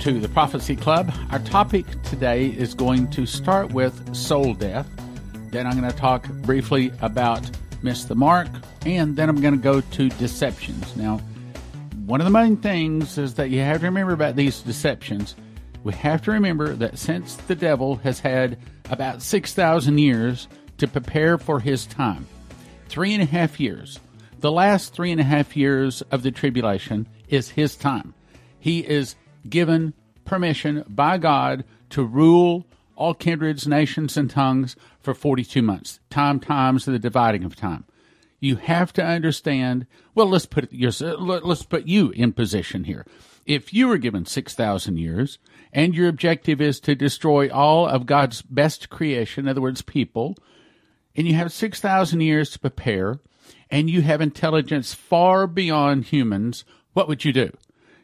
to the Prophecy Club. Our topic today is going to start with soul death. Then I'm going to talk briefly about Miss the Mark. And then I'm going to go to deceptions. Now, one of the main things is that you have to remember about these deceptions. We have to remember that since the devil has had about 6,000 years to prepare for his time, 3.5 years, the last 3.5 years of the tribulation is his time. He is given permission by God to rule all kindreds, nations, and tongues for 42 months. Times the dividing of time. You have to understand, well, let's put you in position here. If you were given 6,000 years and your objective is to destroy all of God's best creation, in other words, people, and you have 6,000 years to prepare, and you have intelligence far beyond humans, what would you do?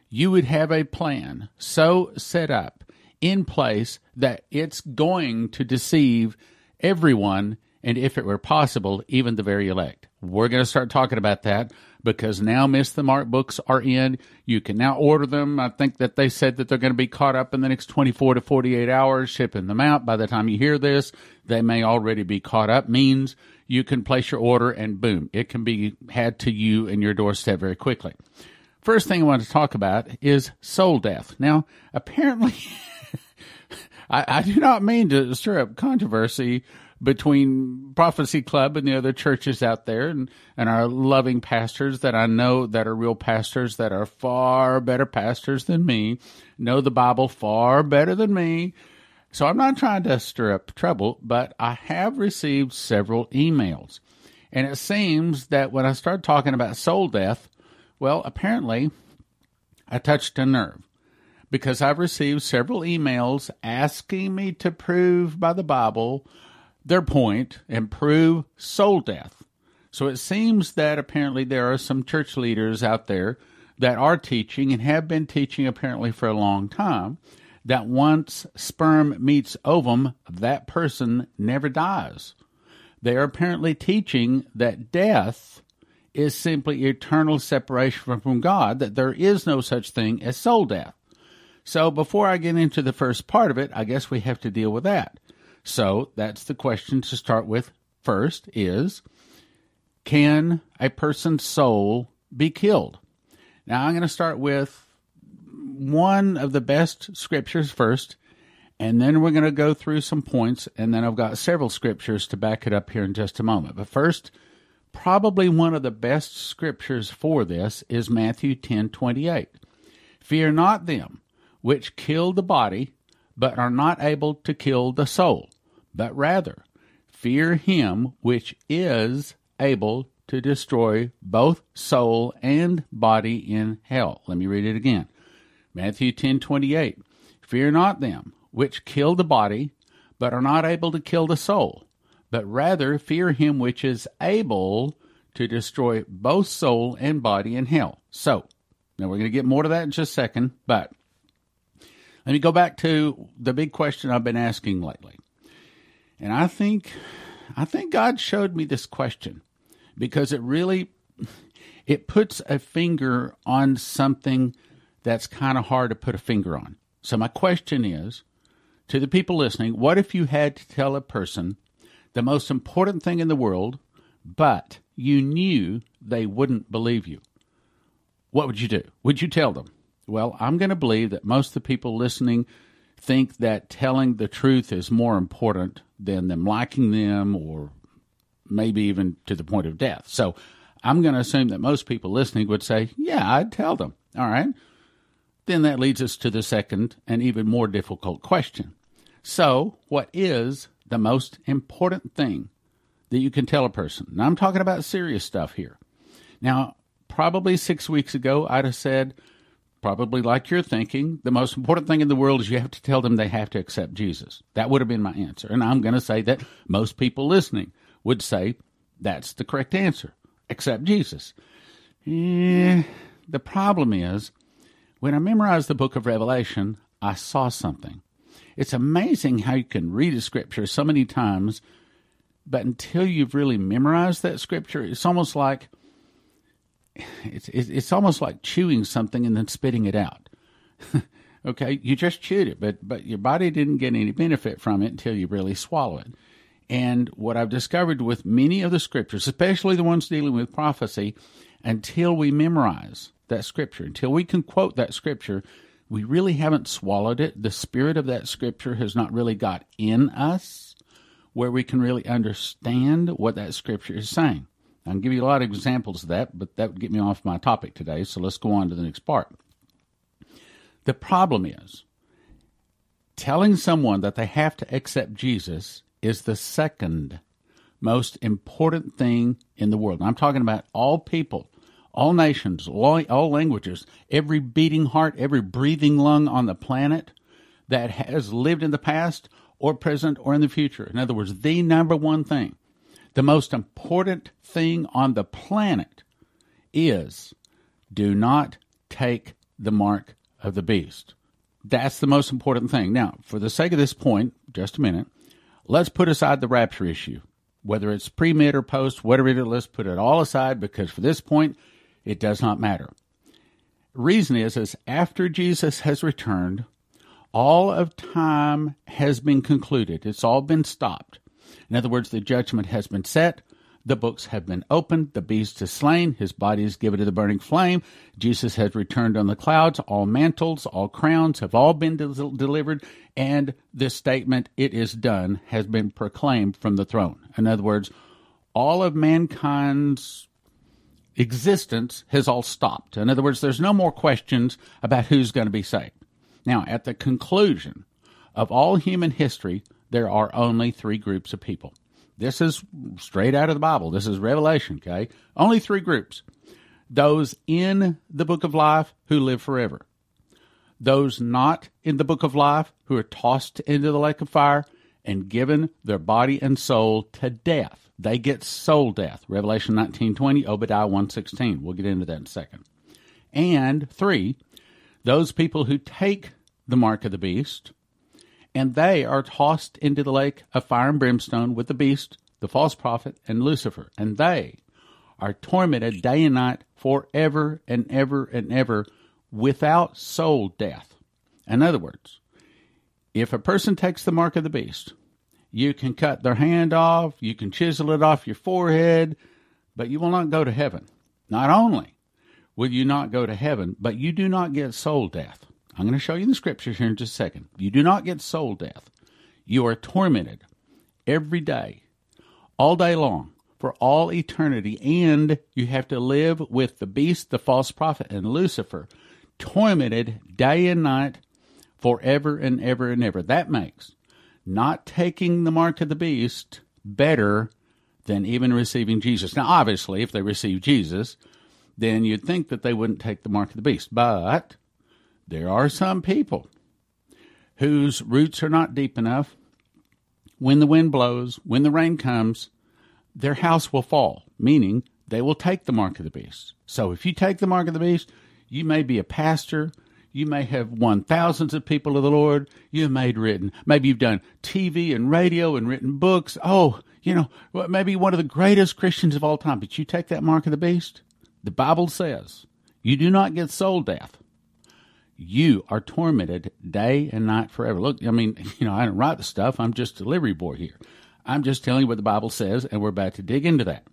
You would have a plan so set up in place that it's going to deceive everyone, and if it were possible, even the very elect. We're going to start talking about that because now Miss the Mark books are in. You can now order them. I think that they said that they're going to be caught up in the next 24 to 48 hours, shipping them out. By the time you hear this, they may already be caught up, means you can place your order and boom, it can be had to you and your doorstep very quickly. First thing I want to talk about is soul death. Now, apparently, I do not mean to stir up controversy between Prophecy Club and the other churches out there and our loving pastors that I know that are real pastors that are far better pastors than me, know the Bible far better than me. So I'm not trying to stir up trouble, but I have received several emails. And it seems that when I start talking about soul death, well, apparently I touched a nerve. Because I've received several emails asking me to prove by the Bible their point and prove soul death. So it seems that apparently there are some church leaders out there that are teaching and have been teaching apparently for a long time that once sperm meets ovum, that person never dies. They are apparently teaching that death is simply eternal separation from God, that there is no such thing as soul death. So before I get into the first part of it, I guess we have to deal with that. So that's the question to start with first is, can a person's soul be killed? Now I'm going to start with one of the best scriptures first, and then we're going to go through some points, and then I've got several scriptures to back it up here in just a moment. But first, probably one of the best scriptures for this is Matthew 10:28. Fear not them which kill the body, but are not able to kill the soul, but rather fear him which is able to destroy both soul and body in hell. Let me read it again. Matthew 10:28. Fear not them which kill the body, but are not able to kill the soul, but rather fear him which is able to destroy both soul and body in hell. So, now we're going to get more to that in just a second, but let me go back to the big question I've been asking lately. And I think God showed me this question because it puts a finger on something that's kind of hard to put a finger on. So my question is, to the people listening, what if you had to tell a person the most important thing in the world, but you knew they wouldn't believe you? What would you do? Would you tell them? Well, I'm going to believe that most of the people listening think that telling the truth is more important than them liking them or maybe even to the point of death. So I'm going to assume that most people listening would say, yeah, I'd tell them. All right. Then that leads us to the second and even more difficult question. So what is the most important thing that you can tell a person? Now, I'm talking about serious stuff here. Now, probably 6 weeks ago, I'd have said, probably like you're thinking, the most important thing in the world is you have to tell them they have to accept Jesus. That would have been my answer. And I'm going to say that most people listening would say that's the correct answer. Accept Jesus. The problem is when I memorized the book of Revelation, I saw something. It's amazing how you can read a scripture so many times, but until you've really memorized that scripture, it's almost like it's almost like chewing something and then spitting it out. Okay, you just chewed it, but your body didn't get any benefit from it until you really swallow it. And what I've discovered with many of the scriptures, especially the ones dealing with prophecy, until we memorize that scripture, until we can quote that scripture, we really haven't swallowed it. The spirit of that scripture has not really got in us where we can really understand what that scripture is saying. I can give you a lot of examples of that, but that would get me off my topic today, so let's go on to the next part. The problem is, telling someone that they have to accept Jesus is the second most important thing in the world. And I'm talking about all people, all nations, all languages, every beating heart, every breathing lung on the planet that has lived in the past or present or in the future. In other words, the number one thing, the most important thing on the planet is do not take the mark of the beast. That's the most important thing. Now, for the sake of this point, just a minute, let's put aside the rapture issue. Whether it's pre-mid or post, whatever it is, let's put it all aside because for this point, it does not matter. Reason is after Jesus has returned, all of time has been concluded. It's all been stopped. In other words, the judgment has been set. The books have been opened, the beast is slain, his body is given to the burning flame, Jesus has returned on the clouds, all mantles, all crowns have all been delivered, and this statement, it is done, has been proclaimed from the throne. In other words, all of mankind's existence has all stopped. In other words, there's no more questions about who's going to be saved. Now, at the conclusion of all human history, there are only three groups of people. This is straight out of the Bible. This is Revelation, okay? Only three groups. Those in the book of life who live forever. Those not in the book of life who are tossed into the lake of fire and given their body and soul to death. They get soul death. Revelation 19:20, Obadiah 1:16. We'll get into that in a second. And three, those people who take the mark of the beast, and they are tossed into the lake of fire and brimstone with the beast, the false prophet, and Lucifer. And they are tormented day and night forever and ever without soul death. In other words, if a person takes the mark of the beast, you can cut their hand off, you can chisel it off your forehead, but you will not go to heaven. Not only will you not go to heaven, but you do not get soul death. I'm going to show you the scriptures here in just a second. You do not get soul death. You are tormented every day, all day long, for all eternity. And you have to live with the beast, the false prophet, and Lucifer, tormented day and night forever and ever and ever. That makes not taking the mark of the beast better than even receiving Jesus. Now, obviously, if they receive Jesus, then you'd think that they wouldn't take the mark of the beast. But there are some people whose roots are not deep enough. When the wind blows, when the rain comes, their house will fall, meaning they will take the mark of the beast. So if you take the mark of the beast, you may be a pastor. You may have won thousands of people to the Lord. You've made written. Maybe you've done TV and radio and written books. Oh, you know, maybe one of the greatest Christians of all time. But you take that mark of the beast, the Bible says, you do not get soul death. You are tormented day and night forever. Look, I mean, you know, I don't write the stuff. I'm just a delivery boy here. I'm just telling you what the Bible says, and we're about to dig into that.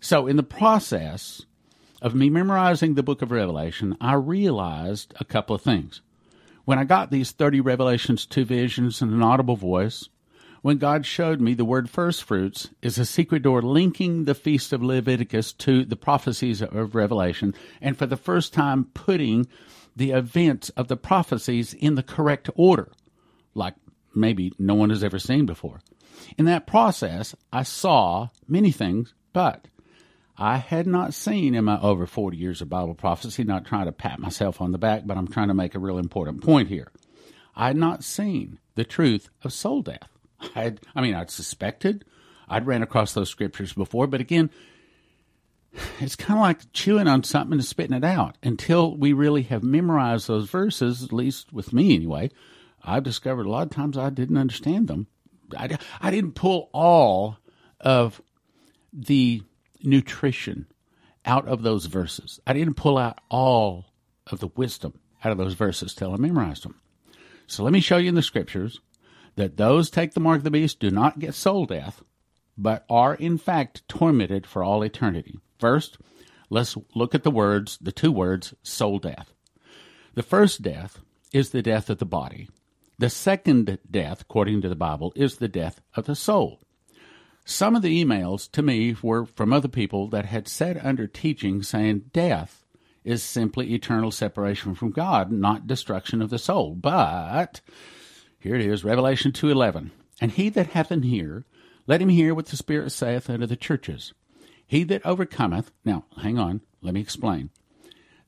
So in the process of me memorizing the book of Revelation, I realized a couple of things. When I got these 30 revelations, 2 visions, and an audible voice, when God showed me the word first fruits is a secret door linking the Feast of Leviticus to the prophecies of Revelation, and for the first time putting the events of the prophecies in the correct order, like maybe no one has ever seen before. In that process, I saw many things, but I had not seen in my over 40 years of Bible prophecy, not trying to pat myself on the back, but I'm trying to make a real important point here. I had not seen the truth of soul death. I'd suspected. I'd ran across those scriptures before, but again, it's kind of like chewing on something and spitting it out. Until we really have memorized those verses, at least with me anyway, I've discovered a lot of times I didn't understand them. I didn't pull all of the nutrition out of those verses. I didn't pull out all of the wisdom out of those verses till I memorized them. So let me show you in the scriptures that those take the mark of the beast do not get soul death, but are in fact tormented for all eternity. First, let's look at the two words, soul death. The first death is the death of the body. The second death, according to the Bible, is the death of the soul. Some of the emails to me were from other people that had said under teaching, saying death is simply eternal separation from God, not destruction of the soul. But here it is, Revelation 2:11. And he that hath an ear, let him hear what the Spirit saith unto the churches. He that overcometh, now hang on, let me explain.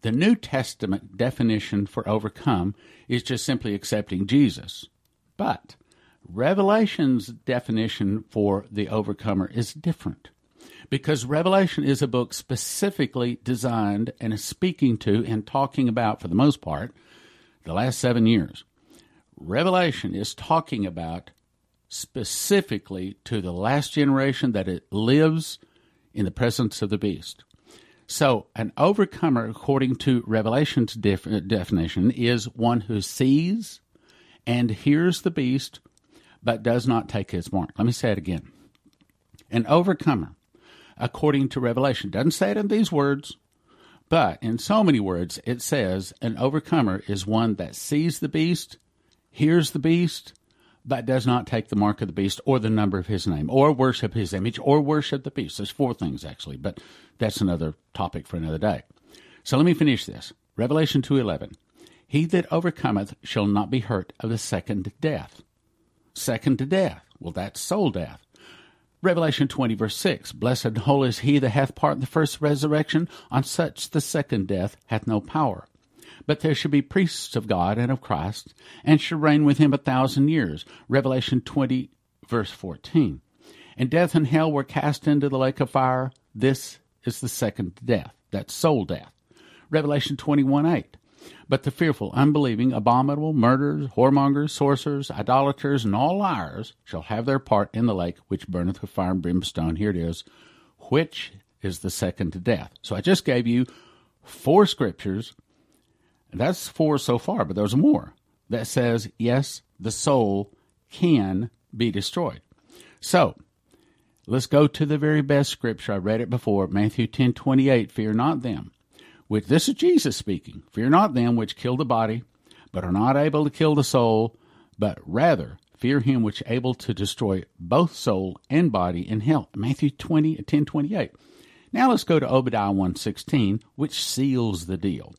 The New Testament definition for overcome is just simply accepting Jesus. But Revelation's definition for the overcomer is different, because Revelation is a book specifically designed and is speaking to and talking about, for the most part, the last 7 years. Revelation is talking about specifically to the last generation that it lives in the presence of the beast. So an overcomer, according to Revelation's definition, is one who sees and hears the beast but does not take his mark. Let me say it again. An overcomer, according to Revelation, doesn't say it in these words, but in so many words it says an overcomer is one that sees the beast, hears the beast, but does not take the mark of the beast or the number of his name, or worship his image, or worship the beast. There's 4 things, actually, but that's another topic for another day. So let me finish this. Revelation 2:11. He that overcometh shall not be hurt of the second death. Second to death. Well, that's soul death. Revelation 20:6. Blessed and holy is he that hath part in the first resurrection. On such the second death hath no power. But there shall be priests of God and of Christ, and shall reign with him 1,000 years. Revelation 20:14. And death and hell were cast into the lake of fire. This is the second death. That's soul death. Revelation 21:8. But the fearful, unbelieving, abominable, murderers, whoremongers, sorcerers, idolaters, and all liars shall have their part in the lake which burneth with fire and brimstone. Here it is, which is the second death. So I just gave you 4 scriptures. That's 4 so far, but there's more that says, yes, the soul can be destroyed. So let's go to the very best scripture. I read it before, Matthew 10:28. Fear not them, which, this is Jesus speaking, fear not them which kill the body, but are not able to kill the soul, but rather fear him which is able to destroy both soul and body in hell. Matthew 10:28. Now let's go to Obadiah 1:16, which seals the deal.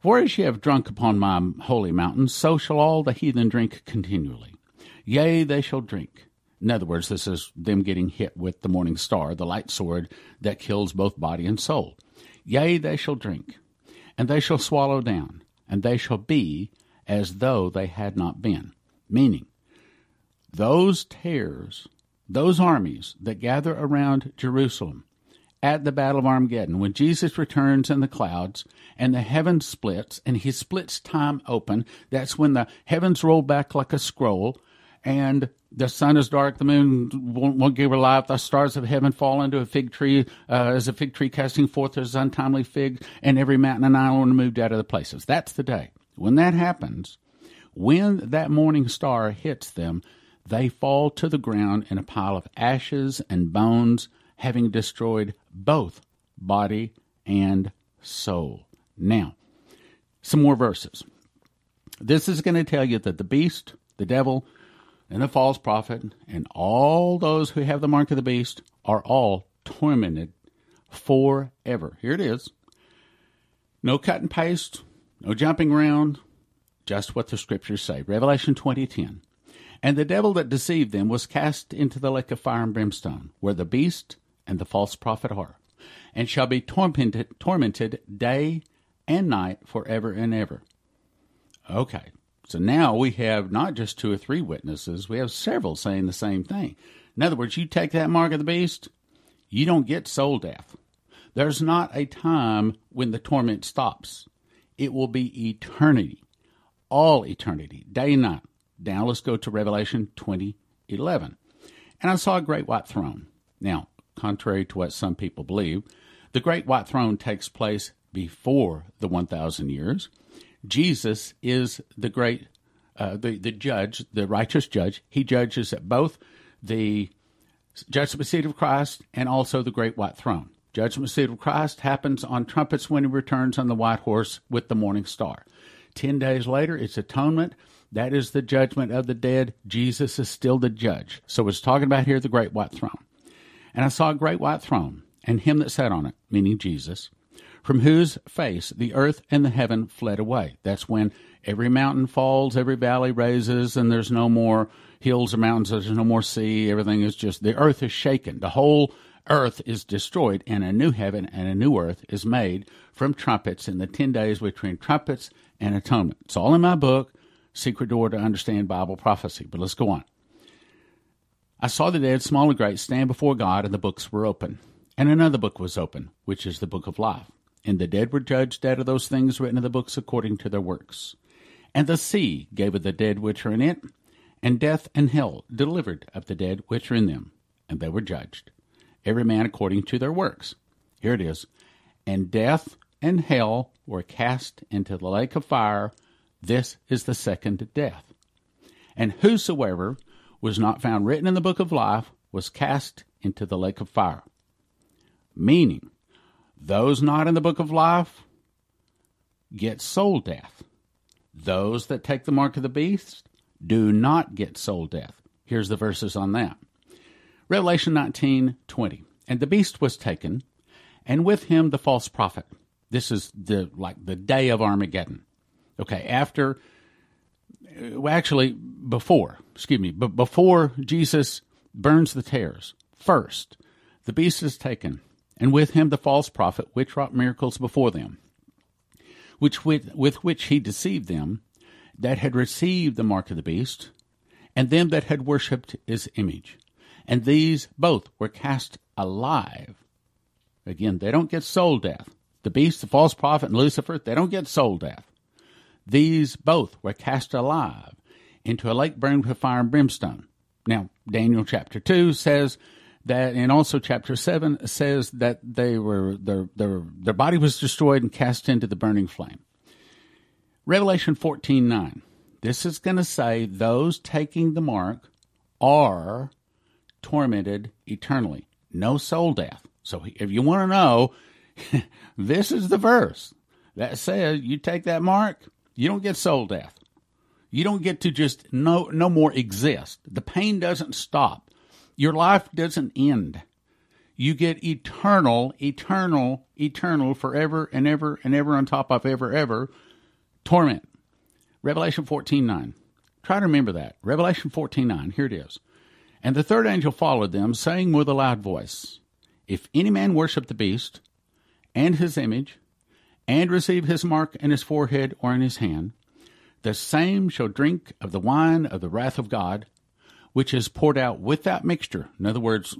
For as ye have drunk upon my holy mountain, so shall all the heathen drink continually. Yea, they shall drink. In other words, this is them getting hit with the morning star, the light sword that kills both body and soul. Yea, they shall drink, and they shall swallow down, and they shall be as though they had not been. Meaning, those terrors, those armies that gather around Jerusalem at the Battle of Armageddon, when Jesus returns in the clouds and the heavens splits and he splits time open, that's when the heavens roll back like a scroll and the sun is dark, the moon won't give her light, the stars of heaven fall into a fig tree, as a fig tree casting forth his untimely fig, and every mountain and island moved out of the places. That's the day. When that happens, when that morning star hits them, they fall to the ground in a pile of ashes and bones, having destroyed both body and soul. Now, some more verses. This is going to tell you that the beast, the devil, and the false prophet, and all those who have the mark of the beast are all tormented forever. Here it is. No cut and paste, no jumping around, just what the scriptures say. Revelation 20:10. And the devil that deceived them was cast into the lake of fire and brimstone, where the beast and the false prophet are, and shall be tormented day and night forever and ever. Okay, so now we have not just 2 or 3 witnesses, we have several saying the same thing. In other words, you take that mark of the beast, you don't get soul death. There's not a time when the torment stops. It will be eternity, all eternity, day and night. Now let's go to Revelation 20:11. And I saw a great white throne. Now, contrary to what some people believe, the great white throne takes place before the 1,000 years. Jesus is the great, the judge, the righteous judge. He judges at both the judgment seat of Christ and also the great white throne. Judgment seat of Christ happens on trumpets when he returns on the white horse with the morning star. 10 days later, it's atonement. That is the judgment of the dead. Jesus is still the judge. So it's talking about here the great white throne. And I saw a great white throne, and him that sat on it, meaning Jesus, from whose face the earth and the heaven fled away. That's when every mountain falls, every valley raises, and there's no more hills or mountains, there's no more sea, everything is just, the earth is shaken. The whole earth is destroyed, and a new heaven and a new earth is made from trumpets in the 10 days between trumpets and atonement. It's all in my book, Secret Door to Understand Bible Prophecy, but let's go on. I saw the dead, small and great, stand before God, and the books were open. And another book was open, which is the book of life. And the dead were judged out of those things written in the books according to their works. And the sea gave of the dead which are in it, and death and hell delivered up the dead which are in them, and they were judged, every man according to their works. Here it is. And death and hell were cast into the lake of fire. This is the second death. And whosoever was not found written in the book of life was cast into the lake of fire. Meaning, those not in the book of life get soul death. Those that take the mark of the beast do not get soul death. Here's the verses on that. Revelation 19:20. And the beast was taken, and with him the false prophet. This is the day of Armageddon. Okay, before Jesus burns the tares, first, the beast is taken, and with him the false prophet, which wrought miracles before them, with which he deceived them that had received the mark of the beast, and them that had worshipped his image. And these both were cast alive. Again, they don't get soul death. The beast, the false prophet, and Lucifer, they don't get soul death. These both were cast alive into a lake burned with fire and brimstone. Now, Daniel chapter 2 says that, and also chapter 7 says that they were their body was destroyed and cast into the burning flame. Revelation 14:9. This is going to say those taking the mark are tormented eternally. No soul death. So if you want to know, this is the verse that says you take that mark, you don't get soul death. You don't get to just no more exist. The pain doesn't stop. Your life doesn't end. You get eternal, forever and ever on top of ever torment. Revelation 14:9. Try to remember that. Revelation 14:9. Here it is. And the third angel followed them, saying with a loud voice, If any man worship the beast and his image, and receive his mark in his forehead or in his hand, the same shall drink of the wine of the wrath of God, which is poured out without mixture. In other words,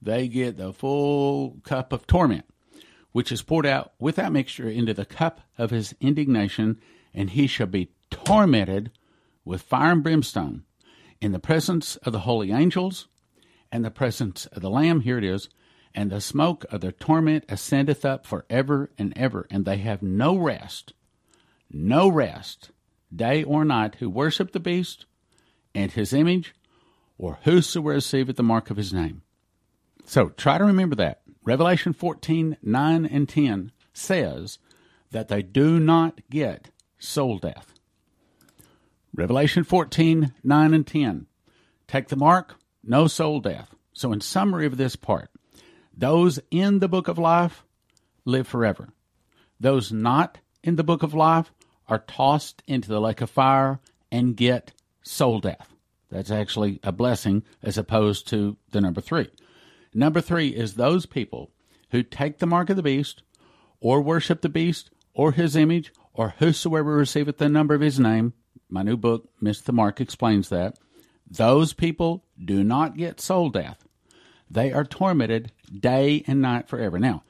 they get the full cup of torment, which is poured out without mixture into the cup of his indignation, and he shall be tormented with fire and brimstone in the presence of the holy angels and the presence of the Lamb. Here it is. And the smoke of their torment ascendeth up forever and ever, and they have no rest, day or night, who worship the beast and his image, or whosoever receiveth the mark of his name. So try to remember that. Revelation 14:9 and 10 says that they do not get soul death. Revelation 14:9 and 10. Take the mark, no soul death. So in summary of this part, those in the book of life live forever. Those not in the book of life are tossed into the lake of fire and get soul death. That's actually a blessing as opposed to the number three. Number three is those people who take the mark of the beast or worship the beast or his image or whosoever receiveth the number of his name. My new book, Miss the Mark, explains that. Those people do not get soul death. They are tormented day and night forever. Now,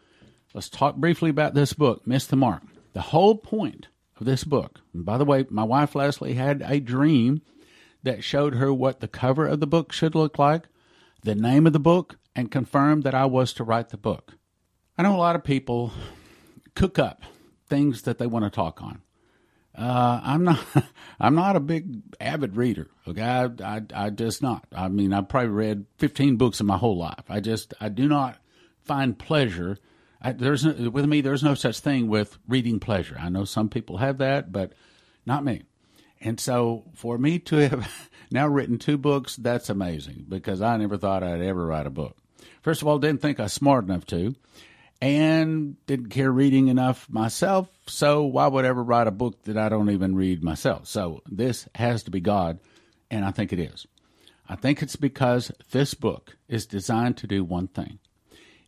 let's talk briefly about this book, Miss the Mark. The whole point of this book, and by the way, my wife Leslie had a dream that showed her what the cover of the book should look like, the name of the book, and confirmed that I was to write the book. I know a lot of people cook up things that they want to talk on. I'm not a big avid reader. Okay. I just not. I mean, I probably read 15 books in my whole life. I do not find pleasure. With me, there's no such thing with reading pleasure. I know some people have that, but not me. And so for me to have now written 2 books, that's amazing, because I never thought I'd ever write a book. First of all, didn't think I was smart enough to, and didn't care reading enough myself. So why would I ever write a book that I don't even read myself? So this has to be God, and I think it is. I think it's because this book is designed to do one thing.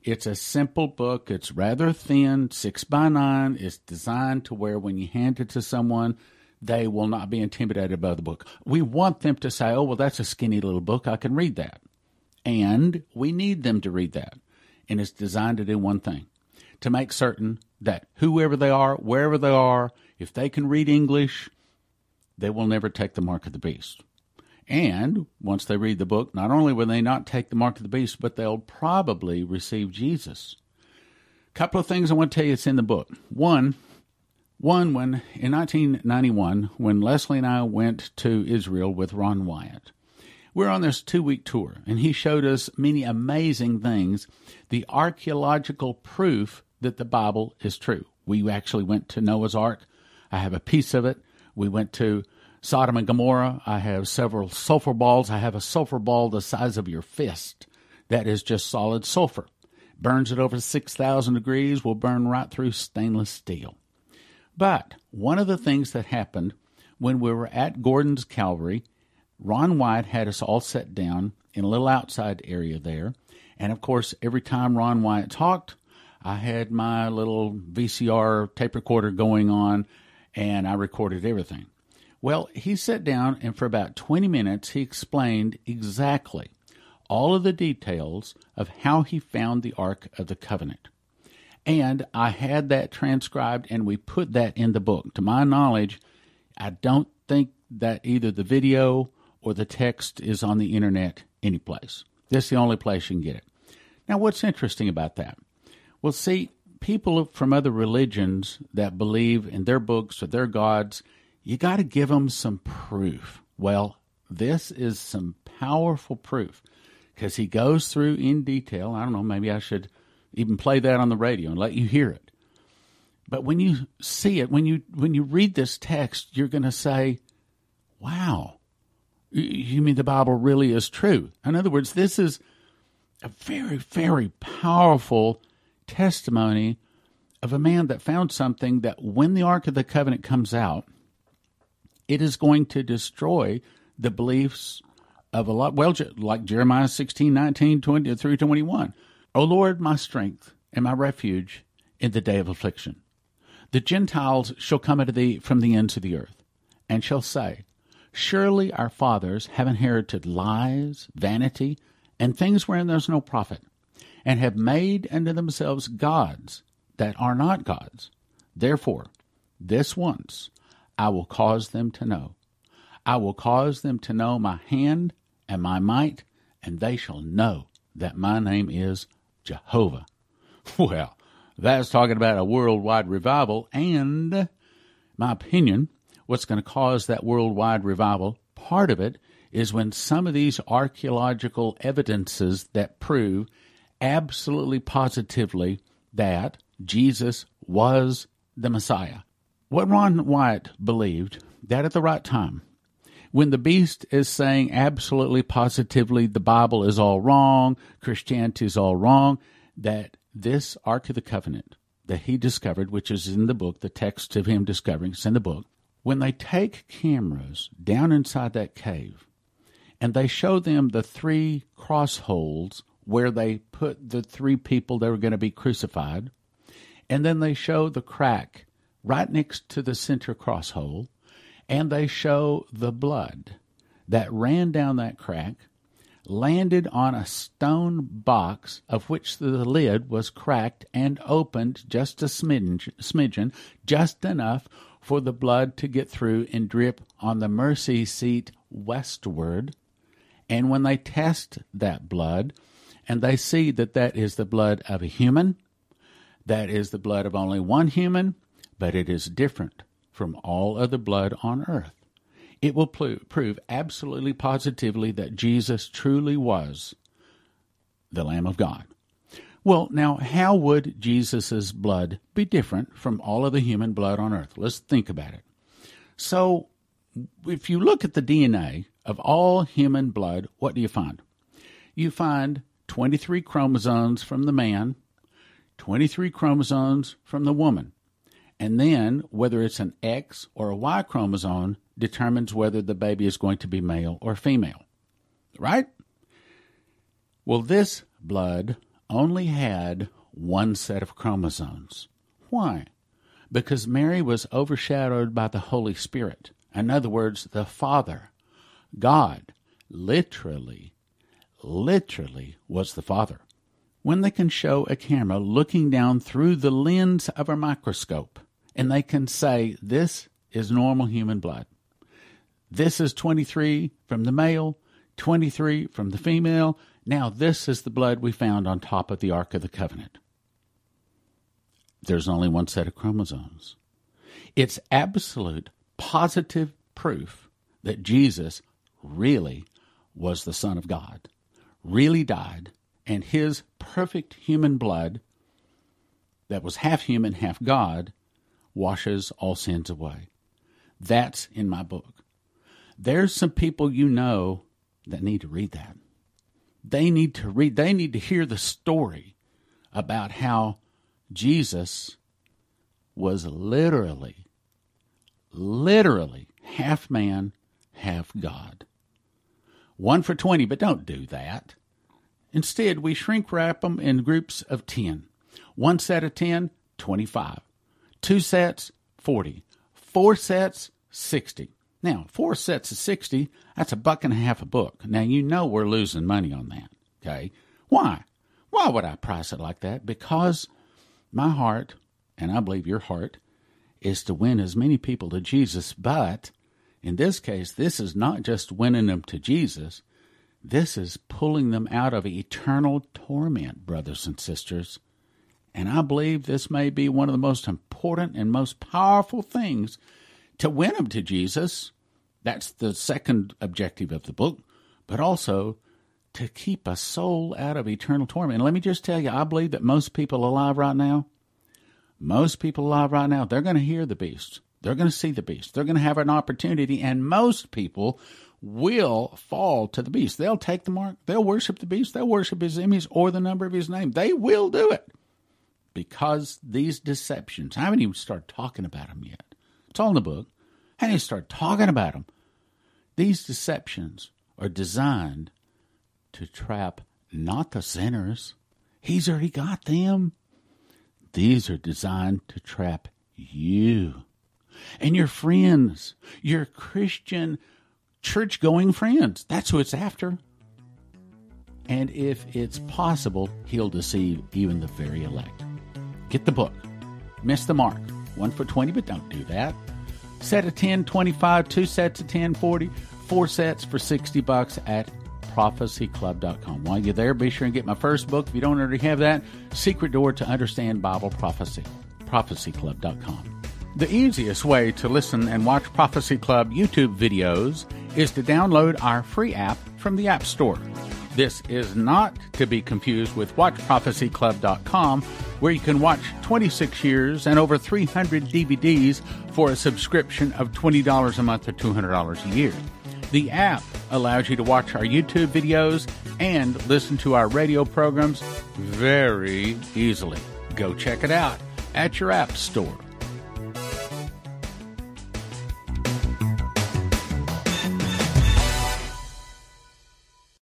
It's a simple book. It's rather thin, 6x9. It's designed to where when you hand it to someone, they will not be intimidated by the book. We want them to say, oh, well, that's a skinny little book. I can read that. And we need them to read that. And it's designed to do one thing, to make certain that whoever they are, wherever they are, if they can read English, they will never take the mark of the beast. And once they read the book, not only will they not take the mark of the beast, but they'll probably receive Jesus. A couple of things I want to tell you that's in the book. One, when in 1991, when Leslie and I went to Israel with Ron Wyatt, we're on this 2-week tour, and he showed us many amazing things, the archaeological proof that the Bible is true. We actually went to Noah's Ark. I have a piece of it. We went to Sodom and Gomorrah. I have several sulfur balls. I have a sulfur ball the size of your fist. That is just solid sulfur. Burns at over 6,000 degrees, will burn right through stainless steel. But one of the things that happened when we were at Gordon's Calvary, Ron Wyatt had us all set down in a little outside area there. And of course, every time Ron Wyatt talked, I had my little VCR tape recorder going on, and I recorded everything. Well, he sat down, and for about 20 minutes, he explained exactly all of the details of how he found the Ark of the Covenant. And I had that transcribed, and we put that in the book. To my knowledge, I don't think that either the video or the text is on the internet anyplace. That's the only place you can get it. Now, what's interesting about that? Well, see, people from other religions that believe in their books or their gods, you got to give them some proof. Well, this is some powerful proof, because he goes through in detail. I don't know, maybe I should even play that on the radio and let you hear it. But when you see it, when you read this text, you're going to say, wow, you mean the Bible really is true? In other words, this is a very, very powerful testimony of a man that found something that when the Ark of the Covenant comes out, it is going to destroy the beliefs of a lot, well, like Jeremiah 16:19, 20 through 21. O Lord, my strength and my refuge in the day of affliction. The Gentiles shall come unto thee from the ends of the earth, and shall say, surely our fathers have inherited lies, vanity, and things wherein there is no profit, and have made unto themselves gods that are not gods. Therefore, this once I will cause them to know. I will cause them to know my hand and my might, and they shall know that my name is Jehovah. Well, that's talking about a worldwide revival, and my opinion, what's going to cause that worldwide revival, part of it is when some of these archaeological evidences that prove absolutely positively that Jesus was the Messiah. What Ron Wyatt believed, that at the right time, when the beast is saying absolutely positively the Bible is all wrong, Christianity is all wrong, that this Ark of the Covenant that he discovered, which is in the book, the text of him discovering, it's in the book, when they take cameras down inside that cave and they show them the 3 cross holes where they put the 3 people that were going to be crucified, and then they show the crack right next to the center cross hole, and they show the blood that ran down that crack, landed on a stone box of which the lid was cracked and opened just a smidgen, just enough for the blood to get through and drip on the mercy seat westward. And when they test that blood, and they see that that is the blood of a human, that is the blood of only one human, but it is different from all other blood on earth. It will prove absolutely positively that Jesus truly was the Lamb of God. Well, now, how would Jesus' blood be different from all of the human blood on earth? Let's think about it. So, if you look at the DNA of all human blood, what do you find? You find 23 chromosomes from the man, 23 chromosomes from the woman. And then, whether it's an X or a Y chromosome determines whether the baby is going to be male or female. Right? Well, this blood only had one set of chromosomes. Why? Because Mary was overshadowed by the Holy Spirit. In other words, the Father. God literally was the Father. When they can show a camera looking down through the lens of a microscope, and they can say, this is normal human blood. This is 23 from the male, 23 from the female. Now this is the blood we found on top of the Ark of the Covenant. There's only one set of chromosomes. It's absolute positive proof that Jesus really was the Son of God, really died, and his perfect human blood that was half human, half God, washes all sins away. That's in my book. There's some people you know that need to read that. They need to read, they need to hear the story about how Jesus was literally half man, half God. 1 for 20, but don't do that. Instead, we shrink wrap them in groups of 10. One set of 10, 25. Two sets, 40. Four sets, 60. Now, 4 sets of 60, that's $1.50 a book. Now, you know we're losing money on that, okay? Why? Why would I price it like that? Because my heart, and I believe your heart, is to win as many people to Jesus. But in this case, this is not just winning them to Jesus. This is pulling them out of eternal torment, brothers and sisters. And I believe this may be one of the most important and most powerful things to win them to Jesus. That's the second objective of the book, but also to keep a soul out of eternal torment. And let me just tell you, I believe that most people alive right now, they're going to hear the beast. They're going to see the beast. They're going to have an opportunity, and most people will fall to the beast. They'll take the mark. They'll worship the beast. They'll worship his image or the number of his name. They will do it. Because these deceptions, I haven't even started talking about them yet. It's all in the book. I haven't even started talking about them. These deceptions are designed to trap not the sinners. He's already got them. These are designed to trap you and your friends, your Christian church-going friends. That's who it's after. And if it's possible, he'll deceive even the very elect. Get the book. Miss the Mark. 1 for 20, but don't do that. Set of 10, 25, 2 sets of 10, 40, 4 sets for $60 at prophecyclub.com. While you're there, be sure and get my first book. If you don't already have that, Secret Door to Understand Bible Prophecy, prophecyclub.com. The easiest way to listen and watch Prophecy Club YouTube videos is to download our free app from the App Store. This is not to be confused with watchprophecyclub.com, where you can watch 26 years and over 300 DVDs for a subscription of $20 a month or $200 a year. The app allows you to watch our YouTube videos and listen to our radio programs very easily. Go check it out at your app store.